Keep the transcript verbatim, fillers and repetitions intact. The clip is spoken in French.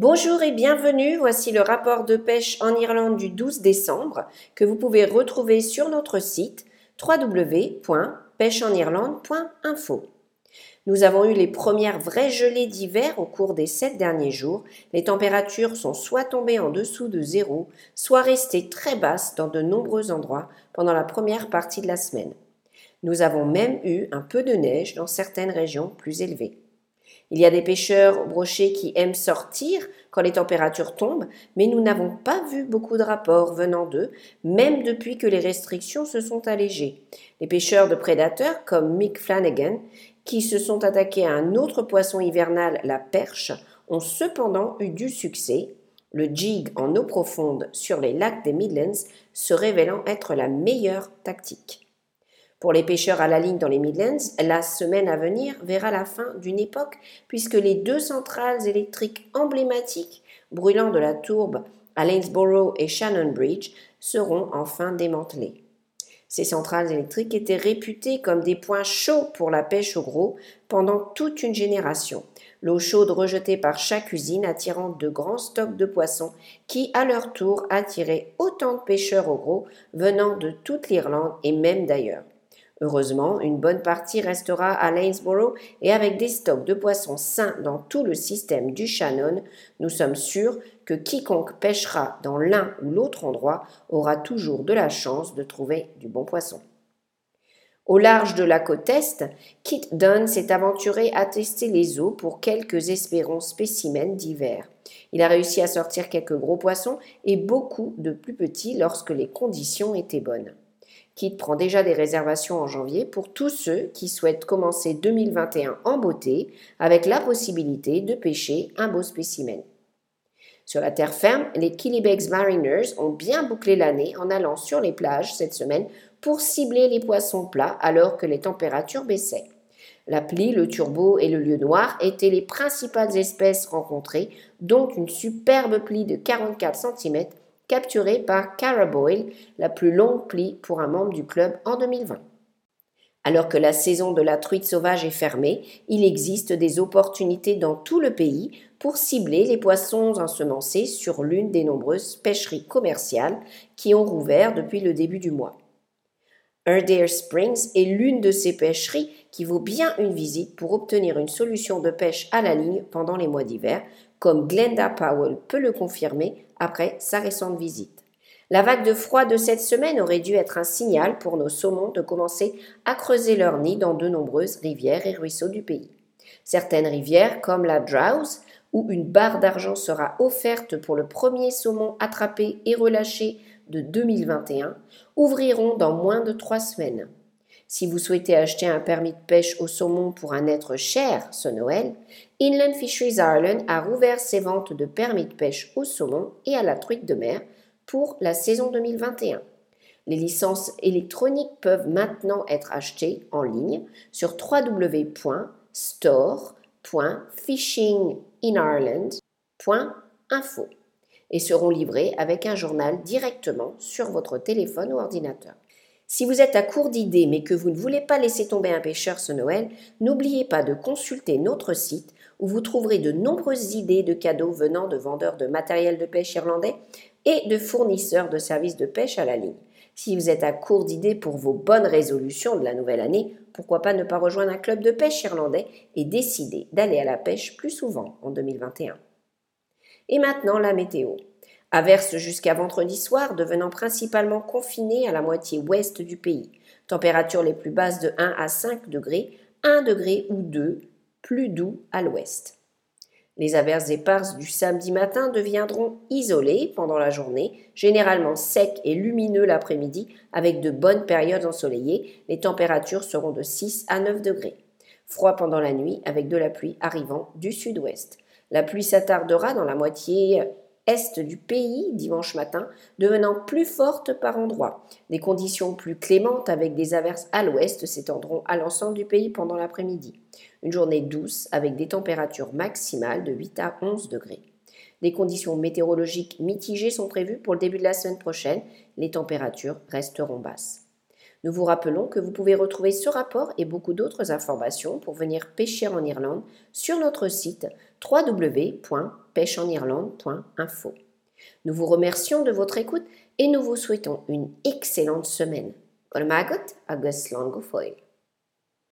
Bonjour et bienvenue, voici le rapport de pêche en Irlande du douze décembre que vous pouvez retrouver sur notre site w w w point pêche en Irlande point info. Nous avons eu les premières vraies gelées d'hiver au cours des sept derniers jours. Les températures sont soit tombées en dessous de zéro, soit restées très basses dans de nombreux endroits pendant la première partie de la semaine. Nous avons même eu un peu de neige dans certaines régions plus élevées. Il y a des pêcheurs brochés qui aiment sortir quand les températures tombent, mais nous n'avons pas vu beaucoup de rapports venant d'eux, même depuis que les restrictions se sont allégées. Les pêcheurs de prédateurs comme Mick Flanagan, qui se sont attaqués à un autre poisson hivernal, la perche, ont cependant eu du succès, le jig en eau profonde sur les lacs des Midlands se révélant être la meilleure tactique. Pour les pêcheurs à la ligne dans les Midlands, la semaine à venir verra la fin d'une époque puisque les deux centrales électriques emblématiques brûlant de la tourbe à Lanesborough et Shannon Bridge seront enfin démantelées. Ces centrales électriques étaient réputées comme des points chauds pour la pêche au gros pendant toute une génération, l'eau chaude rejetée par chaque usine attirant de grands stocks de poissons qui, à leur tour, attiraient autant de pêcheurs au gros venant de toute l'Irlande et même d'ailleurs. Heureusement, une bonne partie restera à Lanesborough et avec des stocks de poissons sains dans tout le système du Shannon, nous sommes sûrs que quiconque pêchera dans l'un ou l'autre endroit aura toujours de la chance de trouver du bon poisson. Au large de la côte est, Kit Dunn s'est aventuré à tester les eaux pour quelques espérons spécimens d'hiver. Il a réussi à sortir quelques gros poissons et beaucoup de plus petits lorsque les conditions étaient bonnes. Kit prend déjà des réservations en janvier pour tous ceux qui souhaitent commencer deux mille vingt et un en beauté avec la possibilité de pêcher un beau spécimen. Sur la terre ferme, les Killybegs Mariners ont bien bouclé l'année en allant sur les plages cette semaine pour cibler les poissons plats alors que les températures baissaient. La plie, le turbot et le lieu noir étaient les principales espèces rencontrées, dont une superbe plie de quarante-quatre centimètres capturée par Caraboyle, la plus longue plie pour un membre du club en deux mille vingt. Alors que la saison de la truite sauvage est fermée, il existe des opportunités dans tout le pays pour cibler les poissons ensemencés sur l'une des nombreuses pêcheries commerciales qui ont rouvert depuis le début du mois. Herdare Springs est l'une de ces pêcheries qui vaut bien une visite pour obtenir une solution de pêche à la ligne pendant les mois d'hiver, comme Glenda Powell peut le confirmer après sa récente visite. La vague de froid de cette semaine aurait dû être un signal pour nos saumons de commencer à creuser leur nid dans de nombreuses rivières et ruisseaux du pays. Certaines rivières, comme la Drowes, où une barre d'argent sera offerte pour le premier saumon attrapé et relâché de deux mille vingt et un, ouvriront dans moins de trois semaines. Si vous souhaitez acheter un permis de pêche au saumon pour un être cher ce Noël, Inland Fisheries Ireland a rouvert ses ventes de permis de pêche au saumon et à la truite de mer pour la saison deux mille vingt et un. Les licences électroniques peuvent maintenant être achetées en ligne sur w w w point store point fishing in Ireland point info et seront livrées avec un journal directement sur votre téléphone ou ordinateur. Si vous êtes à court d'idées mais que vous ne voulez pas laisser tomber un pêcheur ce Noël, n'oubliez pas de consulter notre site où vous trouverez de nombreuses idées de cadeaux venant de vendeurs de matériel de pêche irlandais et de fournisseurs de services de pêche à la ligne. Si vous êtes à court d'idées pour vos bonnes résolutions de la nouvelle année, pourquoi pas ne pas rejoindre un club de pêche irlandais et décider d'aller à la pêche plus souvent en deux mille vingt et un. Et maintenant, la météo. Averses jusqu'à vendredi soir, devenant principalement confinées à la moitié ouest du pays. Températures les plus basses de un à cinq degrés, un degré ou deux, plus doux à l'ouest. Les averses éparses du samedi matin deviendront isolées pendant la journée, généralement secs et lumineux l'après-midi, avec de bonnes périodes ensoleillées. Les températures seront de six à neuf degrés. Froid pendant la nuit, avec de la pluie arrivant du sud-ouest. La pluie s'attardera dans la moitié est du pays dimanche matin, devenant plus forte par endroits. Des conditions plus clémentes avec des averses à l'ouest s'étendront à l'ensemble du pays pendant l'après-midi. Une journée douce avec des températures maximales de huit à onze degrés. Des conditions météorologiques mitigées sont prévues pour le début de la semaine prochaine. Les températures resteront basses. Nous vous rappelons que vous pouvez retrouver ce rapport et beaucoup d'autres informations pour venir pêcher en Irlande sur notre site w w w point pêche en Irlande point info. Nous vous remercions de votre écoute et nous vous souhaitons une excellente semaine. Colmagot agus Longo Foil.